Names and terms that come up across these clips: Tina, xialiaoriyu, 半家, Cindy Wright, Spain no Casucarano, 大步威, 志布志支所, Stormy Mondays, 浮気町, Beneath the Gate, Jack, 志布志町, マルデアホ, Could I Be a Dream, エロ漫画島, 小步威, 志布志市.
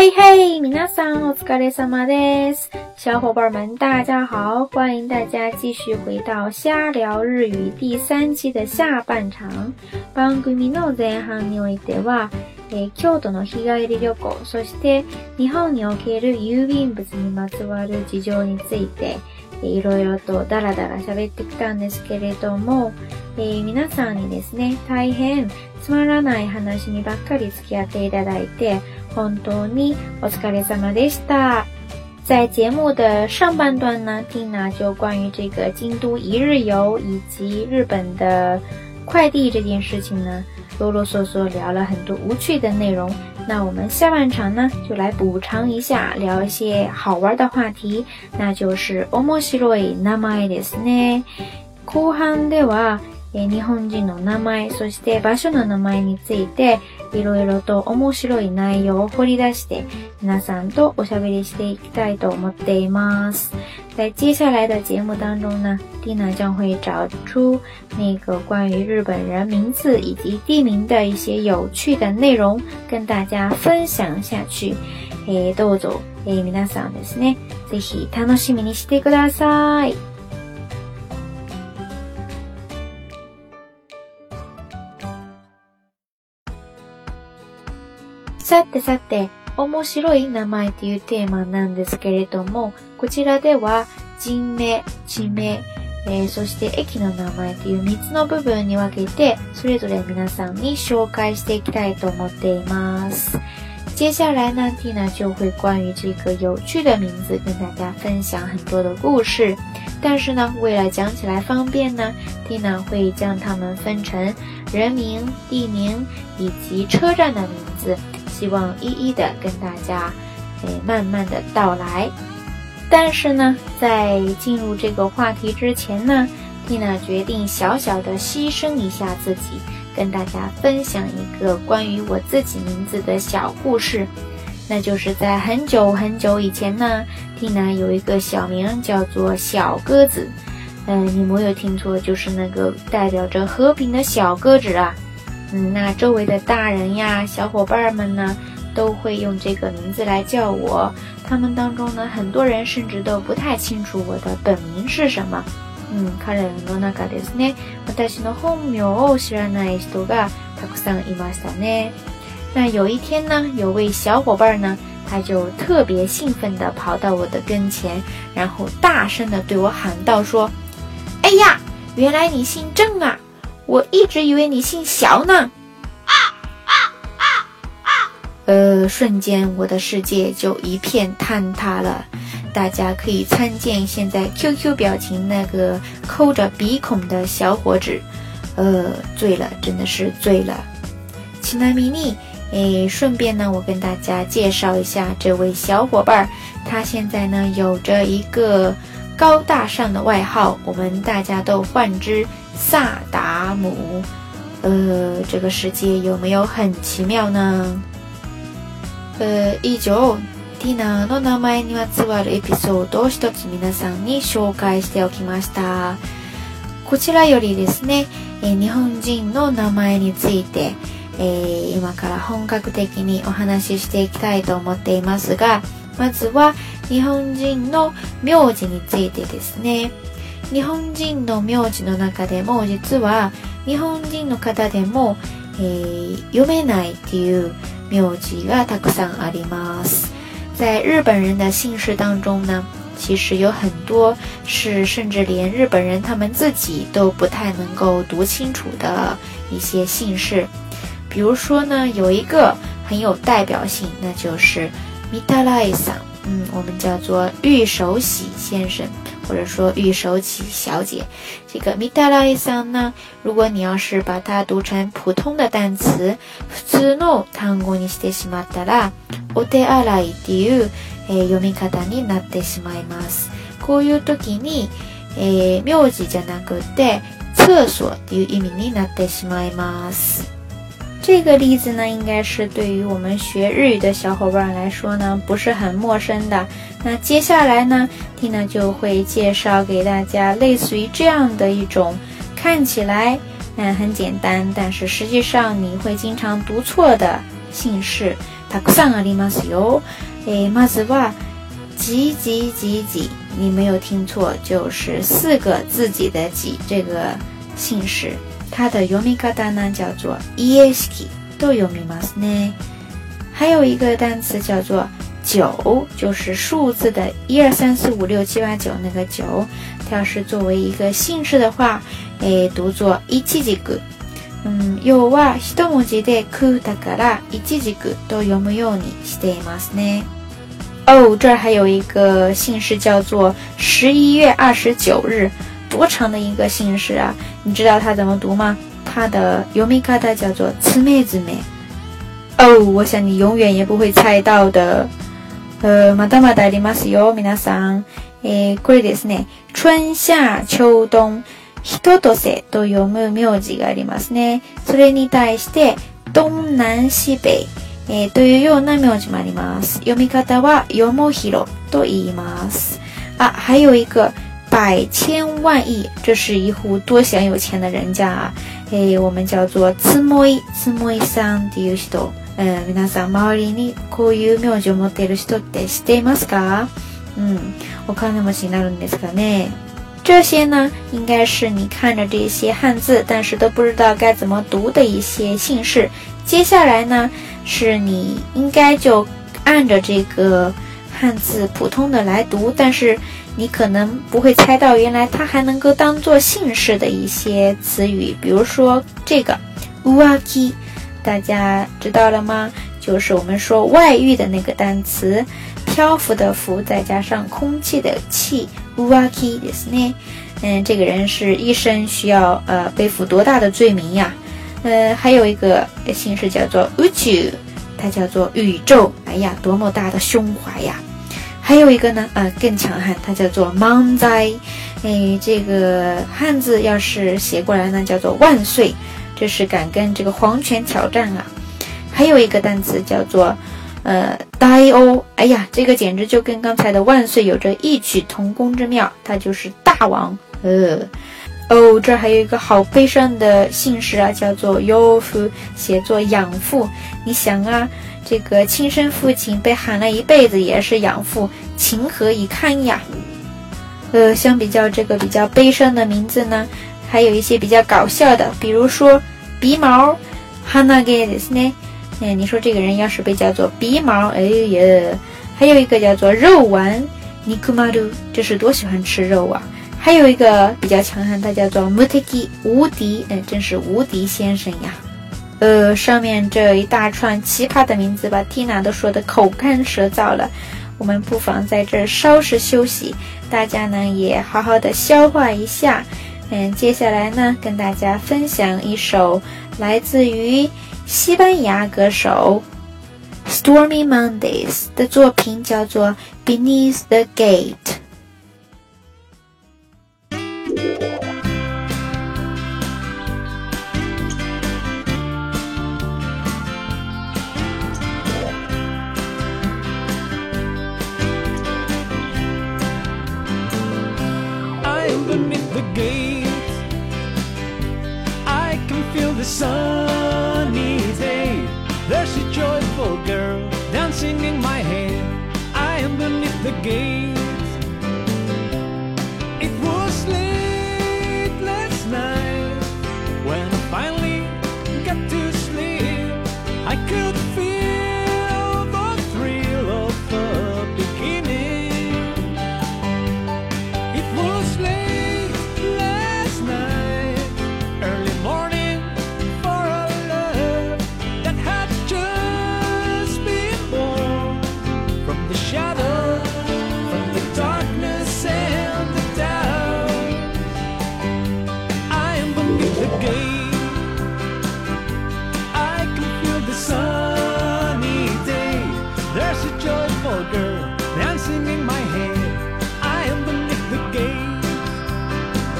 嘿嘿，皆さんお疲れ様です。小伙伴们，大家好，欢迎大家继续回到瞎聊日语第三期的下半场。番組の前半においては、京都の日帰り旅行、そして日本における郵便物にまつわる事情について、いろいろとダラダラ喋ってきたんですけれども、皆さんにですね、大変つまらない話にばっかり付き合っていただいて、本当にお疲れ様でした。在节目的上半段呢， Tina 就关于这个京都一日游以及日本的快递这件事情呢，啰啰嗦嗦聊了很多无趣的内容。那我们下半场呢，就来补偿一下，聊一些好玩的话题，那就是面白い名前ですね。後半では日本人の名前、そして場所の名前についていろいろと面白い内容を掘り出して皆さんとおしゃべりしていきたいと思っています。在接下来的节目当中呢， Tina 将会找出那个关于日本人名字以及地名的一些有趣的内容跟大家分享下去。どうぞ、皆さんですね、ぜひ楽しみにしてください。さて、面白い名前というテーマなんですけれども、こちらでは人名、地名、そして駅の名前という3つの部分に分けて、それぞれ皆さんに紹介していきたいと思っています。接下来呢， Tina 就会关于这个有趣的名字跟大家分享很多的故事。但是呢，为了讲起来方便呢， Tina 会将它们分成人名、地名以及车站的名字，希望一一的跟大家慢慢的道来。但是呢，在进入这个话题之前呢， Tina 决定小小的牺牲一下自己，跟大家分享一个关于我自己名字的小故事。那就是在很久很久以前呢， Tina 有一个小名叫做小鸽子。你没有听错，就是那个代表着和平的小鸽子啊。那周围的大人呀，小伙伴们呢，都会用这个名字来叫我。他们当中呢，很多人甚至都不太清楚我的本名是什么。彼らの中ですね、私の本名を知らない人がたくさんいましたね。那有一天呢，有位小伙伴呢，他就特别兴奋地跑到我的跟前，然后大声地对我喊道说：“哎呀，原来你姓郑啊！我一直以为你姓小呢。”瞬间我的世界就一片坍塌了。大家可以参见现在 QQ 表情那个抠着鼻孔的小伙子，醉了，真的是醉了。ちなみに，顺便呢，我跟大家介绍一下这位小伙伴，他现在呢有着一个高大上的外号，我们大家都唤之萨达姆。这个世界有没有很奇妙呢？以上。ティナの名前にまつわるエピソードを一つ皆さんに紹介しておきました。こちらよりですね、日本人の名前について、今から本格的にお話ししていきたいと思っていますが、まずは日本人の名字についてですね。日本人の名字の中でも実は日本人の方でも、読めないっていう名字がたくさんあります。在日本人的姓氏当中呢，其实有很多是甚至连日本人他们自己都不太能够读清楚的一些姓氏。比如说呢，有一个很有代表性，那就是御手洗さん，我们叫做御手洗先生，或者说御手洗小姐。这个御手洗さん呢，如果你要是把它读成普通的单词，普通の単語にしてしまったら、お手洗いっていう、読み方になってしまいます。こういう時に、名字じゃなくて厕所っていう意味になってしまいます。这个例子呢，应该是对于我们学日语的小伙伴来说呢，不是很陌生的。那接下来呢， Tina 就会介绍给大家类似于这样的一种看起来很简单，但是实际上你会经常读错的姓氏。たくさんありますよ。まずは几几几几，你没有听错，就是四个自己的几这个姓氏。它的読み方呢叫做家式と読みますね。还有一个单词叫做九，就是数字的1、2、3、4、5、6、7、8、9那个九，它要是作为一个姓氏的话，读作一字句。要は一文字でくだから一字句と読むようにしていますね。哦，这儿还有一个姓氏叫做11月29日，多长的一个姓氏啊！你知道它怎么读吗？它的読み方叫做つめづめ。哦，我想你永远也不会猜到的。まだまだありますよ、皆さん。これですね、春夏秋冬、人とせと読む名字がありますね。それに対して東南西北。というような名字もあります。読み方はよもひろと言います。啊，还有一个百千万亿，这是一户多想有钱的人家啊。我们叫做つもいさんっていう人。皆さん周りにこういう名字を持っている人って知っていますか？お金持ちになるんですかね。这些呢，应该是你看着这些汉字，但是都不知道该怎么读的一些姓氏。接下来呢，是你应该就按着这个汉字普通的来读，但是你可能不会猜到原来它还能够当做姓氏的一些词语，比如说这个浮気，大家知道了吗？就是我们说外遇的那个单词，漂浮的浮再加上空气的气，浮気ですね。这个人是一生需要背负多大的罪名呀？还有一个姓氏叫做宇宙，它叫做宇宙。哎呀，多么大的胸怀呀！还有一个呢，更强悍，它叫做漫才。这个汉字要是写过来呢，叫做万岁。这是敢跟这个皇权挑战啊！还有一个单词叫做大欧。哎呀，这个简直就跟刚才的万岁有着异曲同工之妙，它就是大王。哦，这还有一个好悲伤的姓氏啊，叫做養父，写作养父。你想啊，这个亲生父亲被喊了一辈子也是养父，情何以堪呀？相比较这个比较悲伤的名字呢，还有一些比较搞笑的，比如说鼻毛，鼻毛ですね。你说这个人要是被叫做鼻毛，哎呀！还有一个叫做肉丸，肉丸，这是多喜欢吃肉啊！还有一个比较强悍，它叫做無敵，无敌，真是无敌先生呀！上面这一大串奇葩的名字把 Tina 都说得口干舌燥了，我们不妨在这儿稍事休息，大家呢也好好的消化一下。接下来呢，跟大家分享一首来自于西班牙歌手 Stormy Mondays 的作品，叫做 Beneath the Gate。Beneath the gate, I can feel the sunny day. There's a joyful girl dancing in my head. I am beneath the gate. It was late last night when I finally got to sleep. I could feel the thrill of the beginning. It was late.Was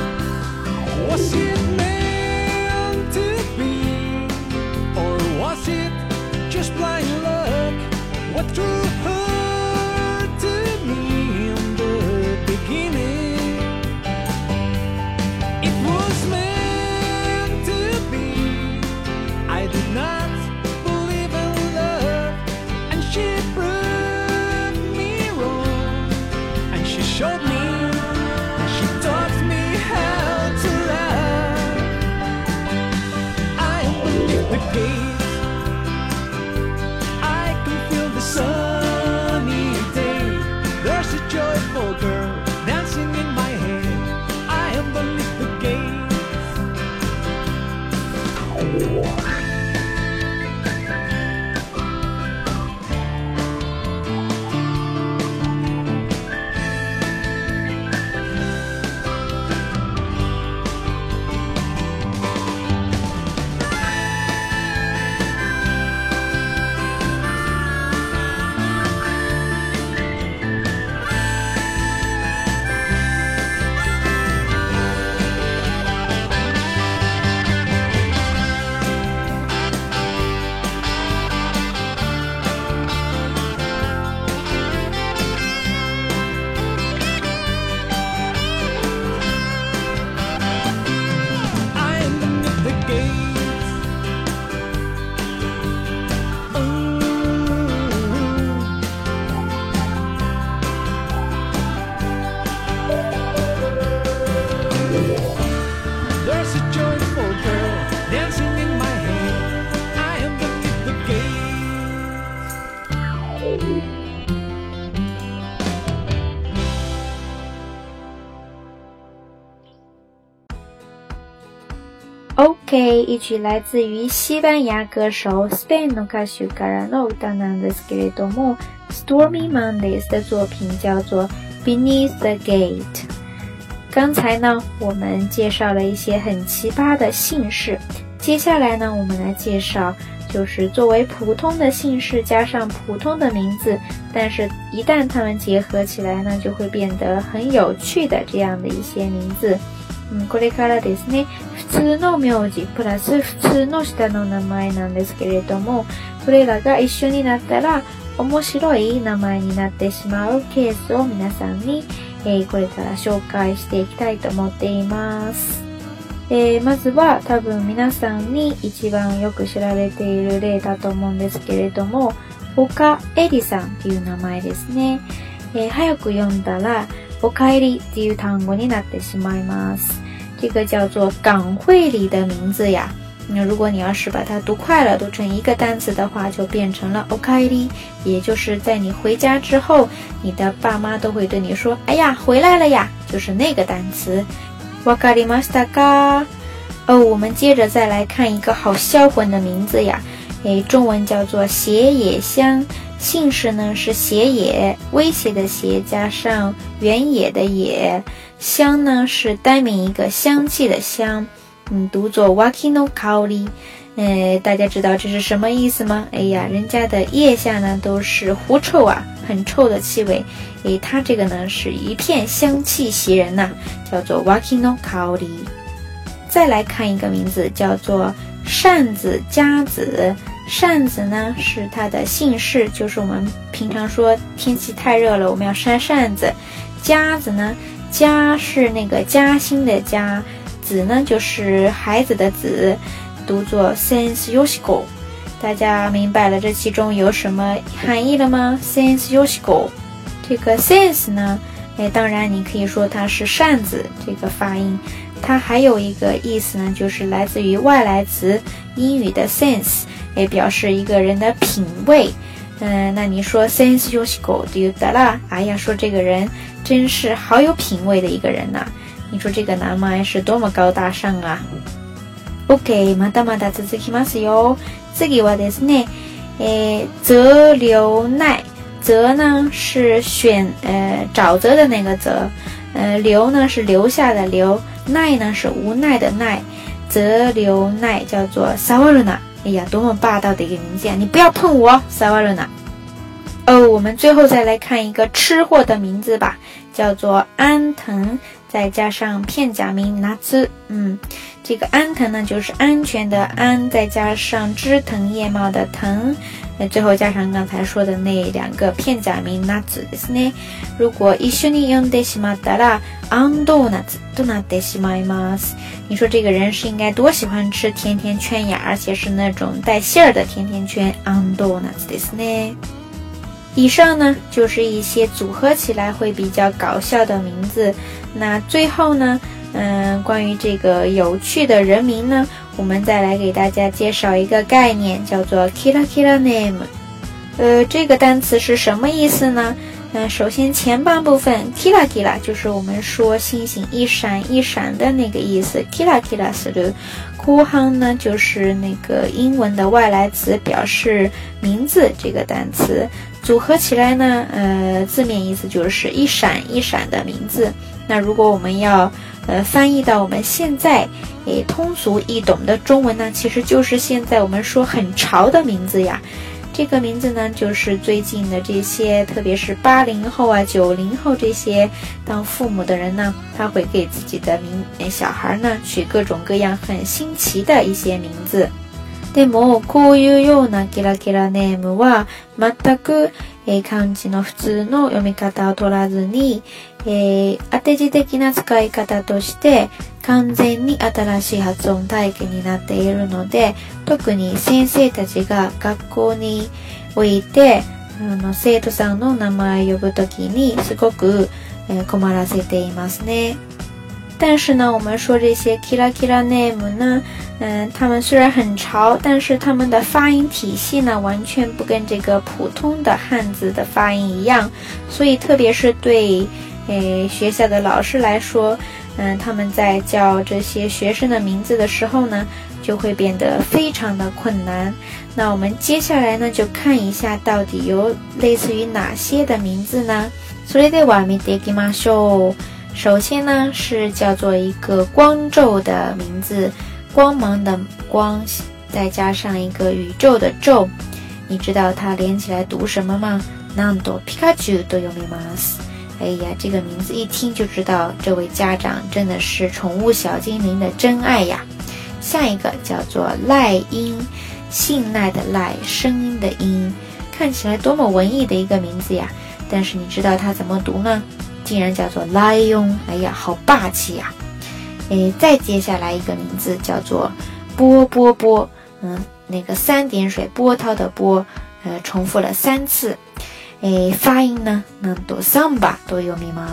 it meant to be, or was it just blind luck? What drew her to me in the beginning? It was meant to be. I did not believe in love, showed me, she taught me how to love. I'm beneath the gate, I can feel the sunny day. There's a joyful girl dancing in my head. I am beneath the gate. OK， 一曲来自于西班牙歌手 Spain no Casucarano 担当的 Skeleton Stormy Mondays 的作品叫做 Beneath the Gate。 刚才呢我们介绍了一些很奇葩的姓氏，接下来呢我们来介绍就是作为普通的姓氏加上普通的名字，但是一旦它们结合起来呢就会变得很有趣的这样的一些名字。これからですね、普通の名字プラス普通の下の名前なんですけれども、これらが一緒になったら面白い名前になってしまうケースを皆さんに、これから紹介していきたいと思っています。まずは多分皆さんに一番よく知られている例だと思うんですけれども、岡エリさんっていう名前ですね。早く読んだらおかえりっていう単語になってしまいます。这个叫做港汇里的名字呀。那如果你要是把它读快了，读成一个单词的话，就变成了おかえり，也就是在你回家之后，你的爸妈都会对你说：“哎呀，回来了呀！”就是那个单词。わかりましたか？哦，我们接着再来看一个好销魂的名字呀。中文叫做斜野香。姓氏呢是斜野，威胁的胁加上原野的野，香呢是单名一个香气的香，读作わきの香り。大家知道这是什么意思吗？哎呀，人家的腋下呢都是狐臭啊，很臭的气味。它这个呢是一片香气袭人呐，叫做わきの香り。再来看一个名字叫做扇子家子。扇子呢是它的姓氏，就是我们平常说天气太热了我们要扇扇子。家子呢，家是那个家心的家，子呢就是孩子的子，读作 sense yoshiko。 大家明白了这其中有什么含义了吗？ sense yoshiko 这个 sense 呢，当然你可以说它是扇子这个发音，它还有一个意思呢就是来自于外来词英语的 sense，也表示一个人的品味。那你说 sense yoshiko って言ったら，哎呀，说这个人真是好有品味的一个人呐，你说这个名前是多么高大上啊。 OK， まだまだ続きますよ。次はですね、择留奈。择呢是选沼泽的那个择，留呢是留下的留，奈呢是无奈的奈。择留奈叫做サワルナ。哎呀，多么霸道的一个名字啊！你不要碰我，萨瓦伦娜。哦，我们最后再来看一个吃货的名字吧，叫做安藤，再加上片假名拿兹。这个安藤呢，就是安全的安，再加上枝藤叶茂的藤，最后加上刚才说的那两个片假名拿兹ですね。如果一緒に読んでしまったら、アンドーナツとなってしまいます。你说这个人是应该多喜欢吃甜甜圈呀，而且是那种带馅儿的甜甜圈，アンドーナツですね。以上呢就是一些组合起来会比较搞笑的名字。那最后呢关于这个有趣的人名呢，我们再来给大家介绍一个概念，叫做 Kira Kira Name。 这个单词是什么意思呢？首先前半部分 Kira Kira 就是我们说星星一闪一闪的那个意思， Kira Kira する。後半呢就是那个英文的外来词，表示名字这个单词组合起来呢，字面意思就是一闪一闪的名字。那如果我们要翻译到我们现在通俗易懂的中文呢，其实就是现在我们说很潮的名字呀。这个名字呢就是最近的这些特别是80后啊90后这些当父母的人呢，他会给自己的小孩呢取各种各样很新奇的一些名字。でもこういうようなキラキラネームは全く漢字の普通の読み方を取らずに、当て字的な使い方として完全に新しい発音体系になっているので、特に先生たちが学校において生徒さんの名前を呼ぶときにすごく困らせていますね。但是呢我们说这些 Kira Kira Name 呢他们虽然很潮，但是他们的发音体系呢完全不跟这个普通的汉字的发音一样，所以特别是对学校的老师来说，他们在叫这些学生的名字的时候呢就会变得非常的困难。那我们接下来呢就看一下到底有类似于哪些的名字呢。それでは見ていきましょう。首先呢是叫做一个光宙的名字，光芒的光再加上一个宇宙的宙，你知道它连起来读什么吗？なんとピカチュウと読みます。哎呀，这个名字一听就知道这位家长真的是宠物小精灵的真爱呀。下一个叫做赖音，信赖的赖，声音的音，看起来多么文艺的一个名字呀，但是你知道它怎么读呢？竟然叫做拉翁，哎呀，好霸气呀！再接下来一个名字叫做波波波，那个三点水波涛的波，重复了3次。发音呢，那多桑巴多有密码。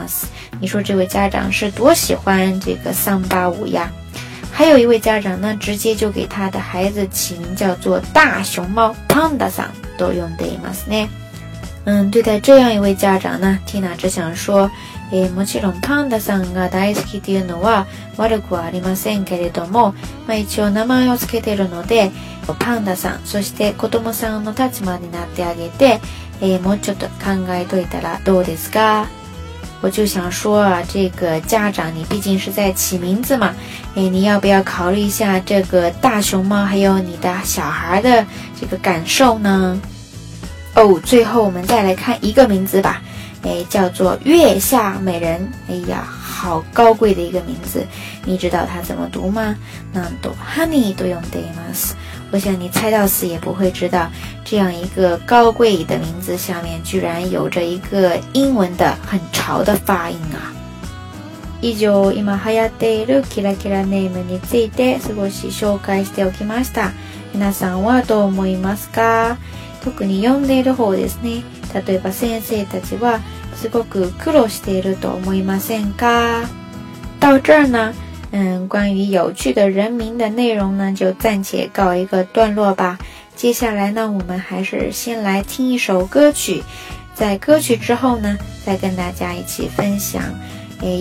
你说这位家长是多喜欢这个桑巴舞呀？还有一位家长呢，直接就给他的孩子起名叫做大熊猫胖达桑多用的密码呢。对待这样一位家长呢 Tina 只想说もちろんパンダさんが大好きというのは悪くはありませんけれども、一応名前をつけているのでパンダさんそして子供さんの立場になってあげて、もうちょっと考えといたらどうですか。我就想说啊，这个家长你毕竟是在起名字嘛，你要不要考虑一下这个大熊猫还有你的小孩的这个感受呢？最后我们再来看一个名字吧，叫做月下美人。哎呀，好高贵的一个名字，你知道它怎么读吗？なんとhoneyと読んでいます。我想你猜到死也不会知道，这样一个高贵的名字下面居然有着一个英文的很潮的发音啊。以上、今流行っているキラキラネームについて少し紹介しておきました。皆さんはどう思いますか？特に読んでいる方ですね。例えば先生たちはすごく苦労していると思いませんか？到这儿呢，关于有趣的人名的内容呢，就暂且告一个段落吧。接下来呢，我们还是先来听一首歌曲，在歌曲之后呢，再跟大家一起分享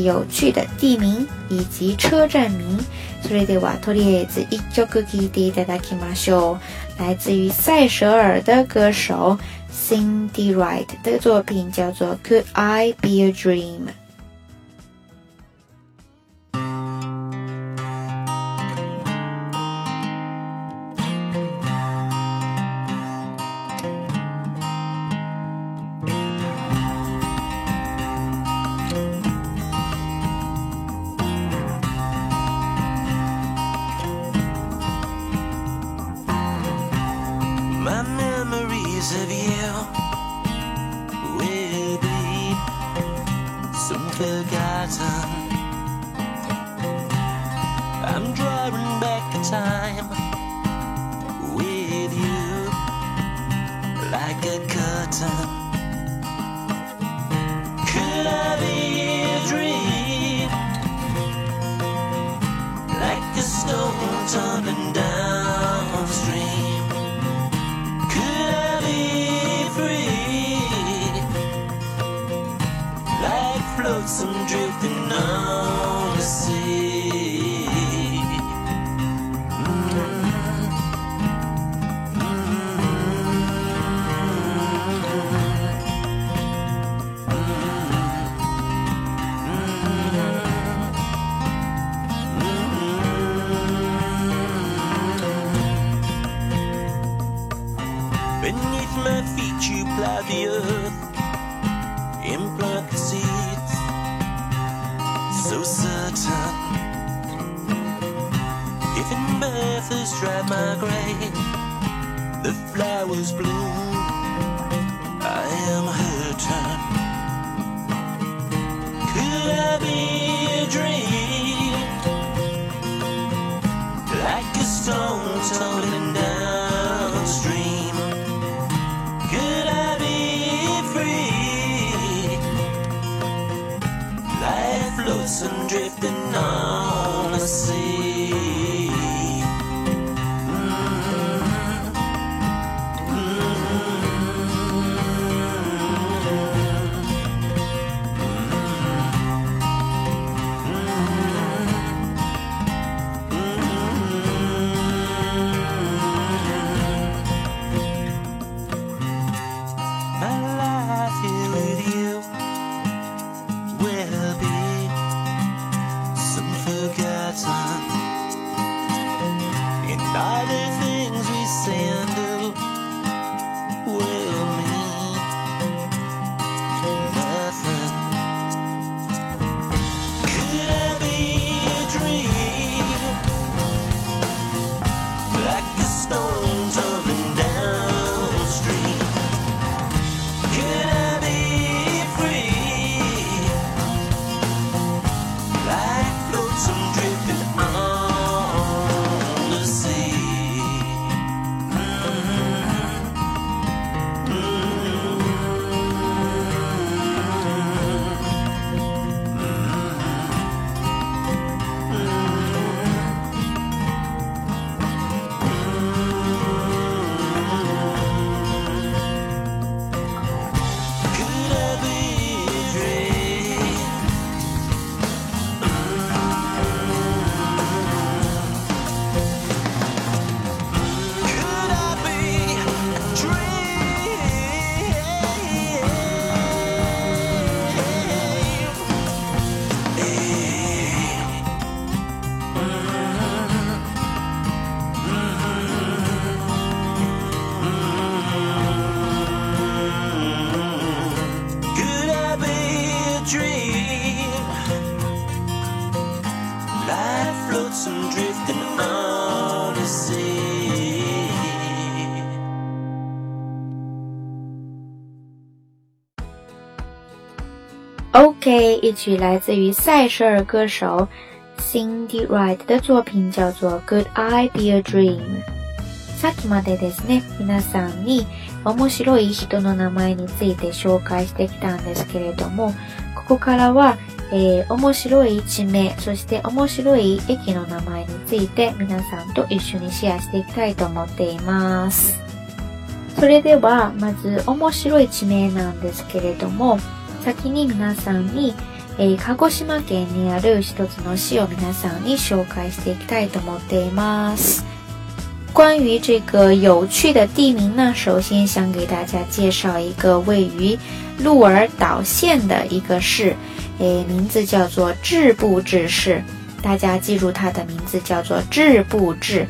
有趣的地名以及车站名。それではとりあえず一曲聴いていただきましょう。来自于塞舌尔的歌手 Cindy Wright 的作品叫做 Could I Be a Dream。 My memories of you will be soon forgotten. I'm drawing back the time with you like a curtain. us up and downstream. Could I be free, like flotsam drifting on the sea? Beneath my feet you ply the earth, implant the seeds, so certain. If in my first drive my grave, the flowers bloom, I am her turn. Could I be a dream, like a stone tumbling downstream? Floats and drifting on the sea. OK， 一曲来自于塞舌尔歌手 Cindy Wright 的作品，叫做 Could I Be a Dream。さっきまでですね、皆さんに面白い人の名前について紹介してきたんですけれども、ここからは、面白い地名、そして面白い駅の名前について皆さんと一緒にシェアしていきたいと思っています。それではまず面白い地名なんですけれども、先に皆さんに、鹿児島県にある一つの市を皆さんに紹介していきたいと思っています。关于这个有趣的地名呢，首先想给大家介绍一个位于鹿儿岛县的一个市，名字叫做志布志市。大家记住它的名字叫做志布志，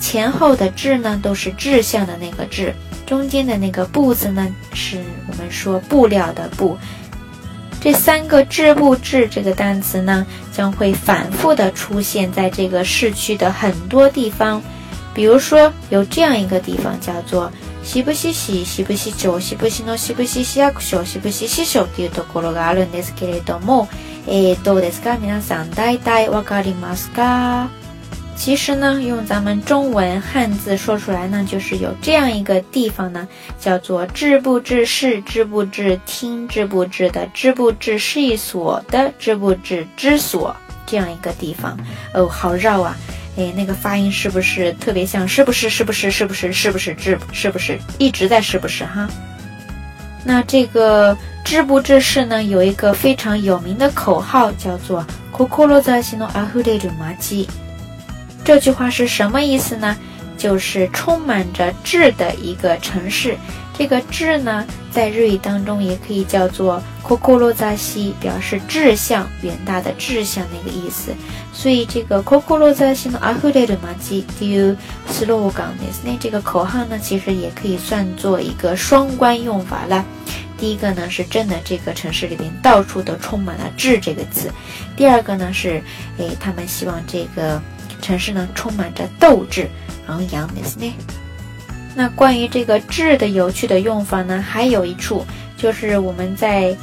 前后的志呢都是志向的那个志。中间的那个布字呢，是我们说布料的布。这三个志布志这个单词呢，将会反复的出现在这个市区的很多地方。比如说有这样一个地方叫做志布志市、志布志町、志布志の志布志市役所、志布志支所っていうところがあるんですけれども、どうですか？皆さん大体わかりますか？其实呢，用咱们中文汉字说出来呢，就是有这样一个地方呢，叫做志布志市、志布志厅、志布志的志布志市役所的志布志支所，这样一个地方。哦，好绕啊！哎，那个发音是不是特别像？是不是一直在是不是哈？那这个治不治世呢，有一个非常有名的口号叫做“志のあふれる街”。这句话是什么意思呢？就是充满着志的一个城市。这个志呢，在日语当中也可以叫做志，表示志向、远大的志向那个意思。所以这个志のあふれる街っていうスローガンですね。这个口号呢，其实也可以算作一个双关用法啦。第一个呢，是真的这个城市里边到处都充满了志这个字。第二个呢，是他们希望这个城市呢充满着斗志昂扬ですね。那关于这个志的有趣的用法呢，还有一处就是我们在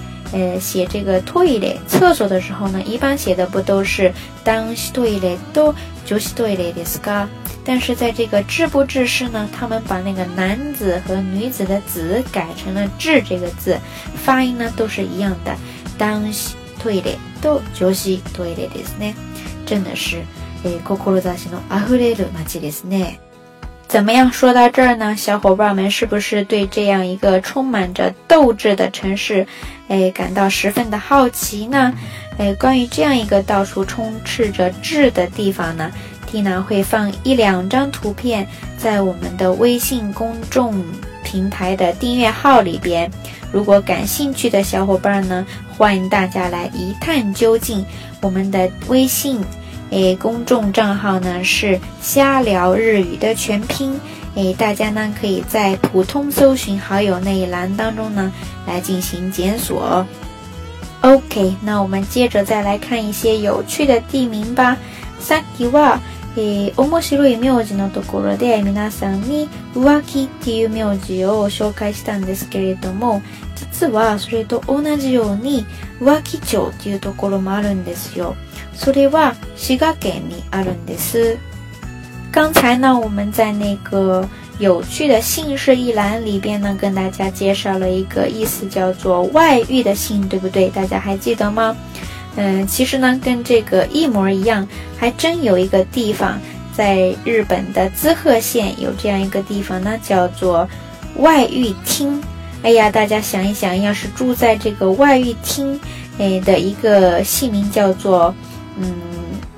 写这个トイレ厕所的时候呢，一般写的不都是男子トイレと女子トイレですか？但是在这个治不治世呢，他们把那个男子和女子的子改成了治这个字，发音呢都是一样的，男子トイレと女子トイレですね。真的是志のあふれる街ですね。怎么样？说到这儿呢，小伙伴们是不是对这样一个充满着斗志的城市，感到十分的好奇呢？关于这样一个到处充斥着志的地方呢，Tina会放1-2张图片在我们的微信公众平台的订阅号里边。如果感兴趣的小伙伴呢，欢迎大家来一探究竟。我们的微信公众账号呢是瞎聊日语的全拼，大家呢可以在普通搜寻好友那一栏当中呢来进行检索。OK， 那我们接着再来看一些有趣的地名吧。さっきは、面白い名字のところで皆さんに浮気っていう名字を紹介したんですけれども、実はそれと同じように浮気町っていうところもあるんですよ。それは滋賀県にあるんです。刚才呢，我们在那个有趣的姓氏一栏里边呢，跟大家介绍了一个意思叫做外遇的姓，对不对？大家还记得吗？其实呢，跟这个一模一样，还真有一个地方在日本的滋贺县有这样一个地方呢，叫做外遇町。哎呀，大家想一想，要是住在这个外遇町的一个姓名叫做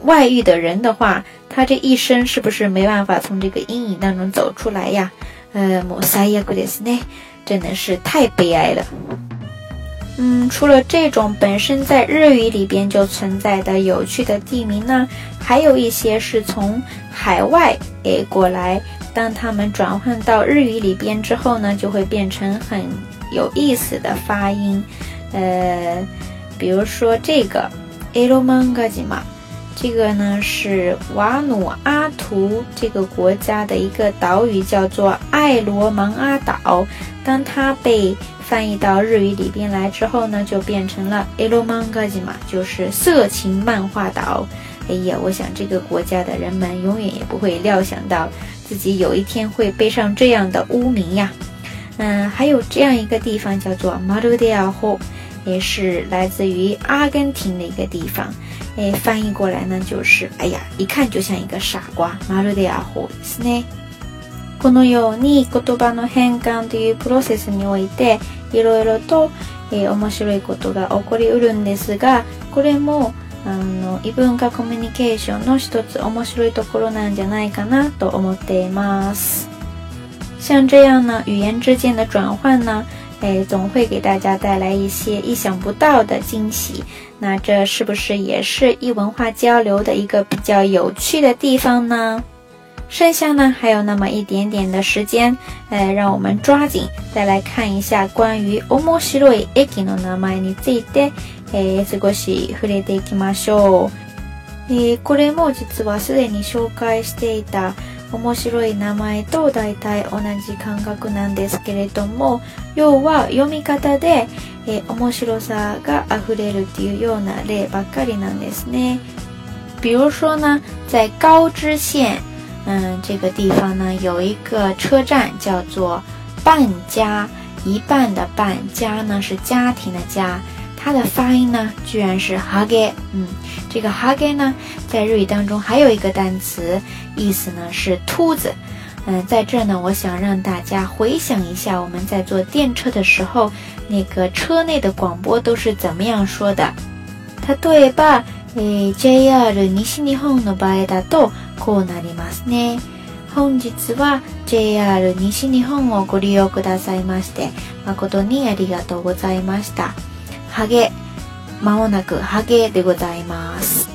外遇的人的话，他这一生是不是没办法从这个阴影当中走出来呀？もう最悪ですね，真的是太悲哀了。除了这种本身在日语里边就存在的有趣的地名呢，还有一些是从海外过来，当他们转换到日语里边之后呢，就会变成很有意思的发音。比如说这个エロ漫画島，这个呢是瓦努阿图这个国家的一个岛屿，叫做爱罗芒阿岛。当它被翻译到日语里边来之后呢，就变成了エロ漫画島，就是色情漫画岛。哎呀，我想这个国家的人们永远也不会料想到自己有一天会背上这样的污名呀。还有这样一个地方叫做マルデアホ，也是来自于阿根廷的一个地方，翻译过来呢就是哎呀，一看就像一个傻瓜，まるでアホですね。このように言葉の変換というプロセスにおいていろいろと、面白いことが起こりうるんですが、これも異文化コミュニケーションの一つ面白いところなんじゃないかなと思っています。像这样呢，语言之间的转换呢，总会给大家带来一些意想不到的惊喜。那这是不是也是异文化交流的一个比较有趣的地方呢？剩下呢还有那么一点点的时间，让我们抓紧再来看一下关于面白い駅の名前について、少し触れていきましょう。これも実はすでに紹介していた面白い名前と大体同じ感覚なんですけれども、要は読み方で、面白さが溢れるっていうような例ばっかりなんですね。比如说呢，在高知县，这个地方呢有一个车站叫做半家，一半的半家呢是家庭的家，它的发音呢居然是 hage。 这个 hage 呢在日语当中还有一个单词，意思呢是秃子。在这呢我想让大家回想一下，我们在坐电车的时候那个车内的广播都是怎么样说的。例えば、JR 西日本の場合だとこうなりますね。本日は JR 西日本をご利用くださいまして誠にありがとうございました。ハゲ，まもなくハゲでございます。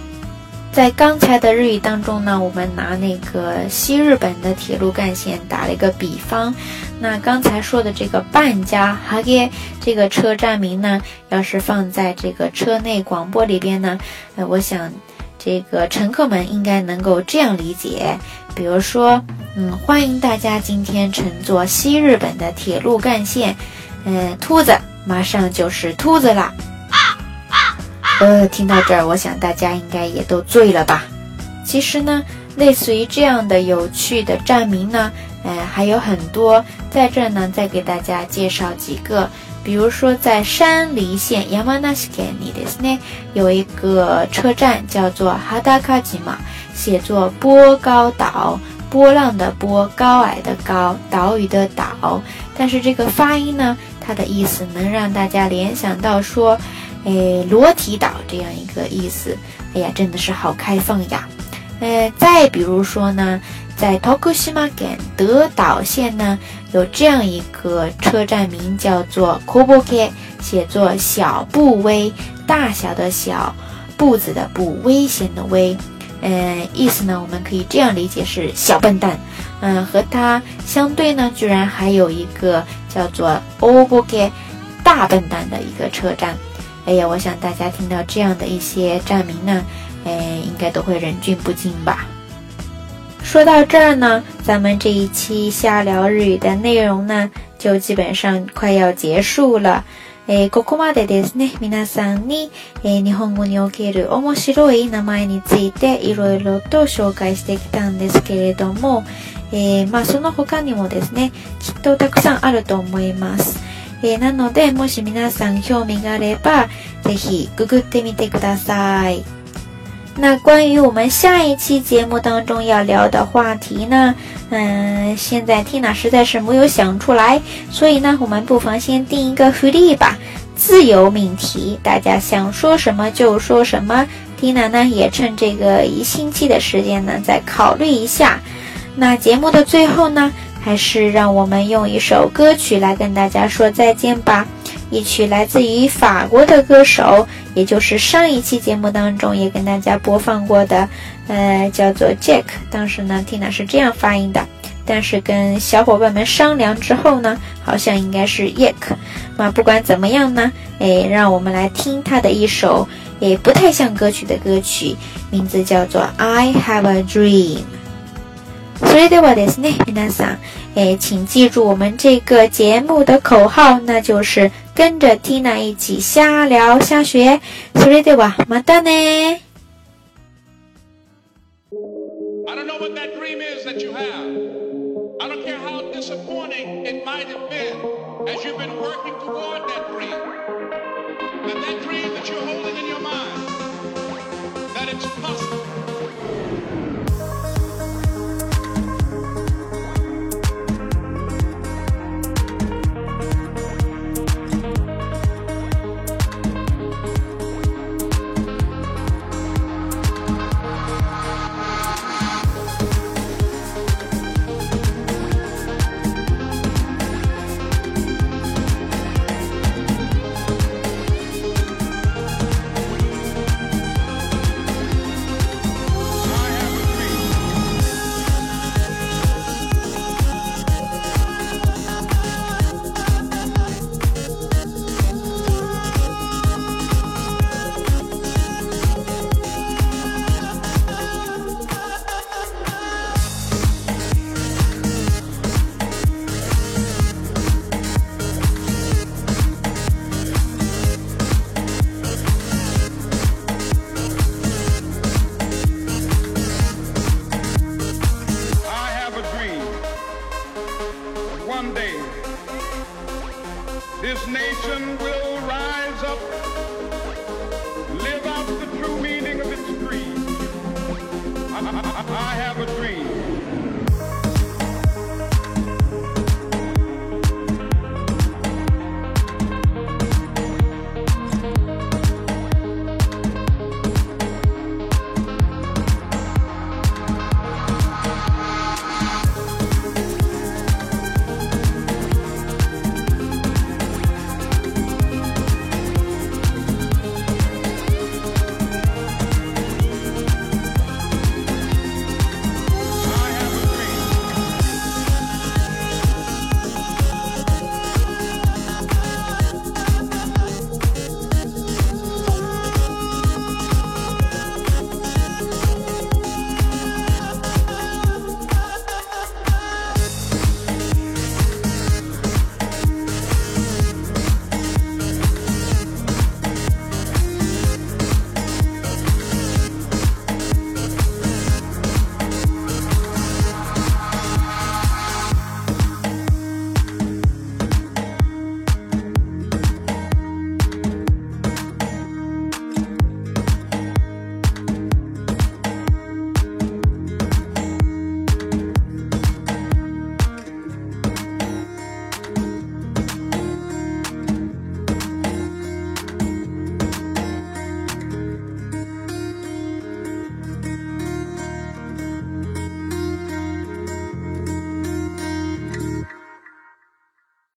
在刚才的日语当中呢，我们拿那个西日本的铁路干线打了一个比方。那刚才说的这个半家哈给这个车站名呢，要是放在这个车内广播里边呢，我想这个乘客们应该能够这样理解。比如说，欢迎大家今天乘坐西日本的铁路干线，秃子马上就是秃子啦。听到这儿，我想大家应该也都醉了吧。其实呢，类似于这样的有趣的站名呢，还有很多。在这儿呢，再给大家介绍几个。比如说，在山梨县山梨県にですね，有一个车站叫做哈达卡吉马，写作波高岛，波浪的波，高矮的高，岛屿的岛。但是这个发音呢，它的意思能让大家联想到说，裸体岛这样一个意思。哎呀，真的是好开放呀。再比如说呢，在徳島県德岛县呢，有这样一个车站名叫做小步威，写作小步威，大小的小，步子的步，危险的危。意思呢，我们可以这样理解是小笨蛋。和它相对呢，居然还有一个叫做大步威，大笨蛋的一个车站。哎呀，我想大家听到这样的一些站名呢，应该都会忍俊不禁吧。说到这儿呢，咱们这一期瞎聊日语的内容呢，就基本上快要结束了。ここまでですね、皆さんに、日本語における面白い名前についていろいろと紹介してきたんですけれども、その他にもですね、きっとたくさんあると思います。なので、もし皆さん興味があれば、ぜひググってみてください。那关于我们下一期节目当中要聊的话题呢，现在 Tina 实在是没有想出来，所以呢，我们不妨先定一个福利吧，自由命题，大家想说什么就说什么。Tina 呢，也趁这个一星期的时间呢，再考虑一下。那节目的最后呢，还是让我们用一首歌曲来跟大家说再见吧。一曲来自于法国的歌手，也就是上一期节目当中也跟大家播放过的，叫做 Jack。 当时呢 Tina 是这样发音的，但是跟小伙伴们商量之后呢，好像应该是 Jack。 那不管怎么样呢，让我们来听他的一首也不太像歌曲的歌曲，名字叫做 I Have a Dream。それではですね、皆さん、请记住我们这个节目的口号，那就是跟着 Tina 一起瞎聊瞎学。それではまたね。I don't know what that dream is that you have. I don't care how disappointing it might have been as you've been working toward that dream. But that dream that you're holding in your mind, that it's possible.One day, this nation will rise up, live out the true meaning of its creed. I have a dream.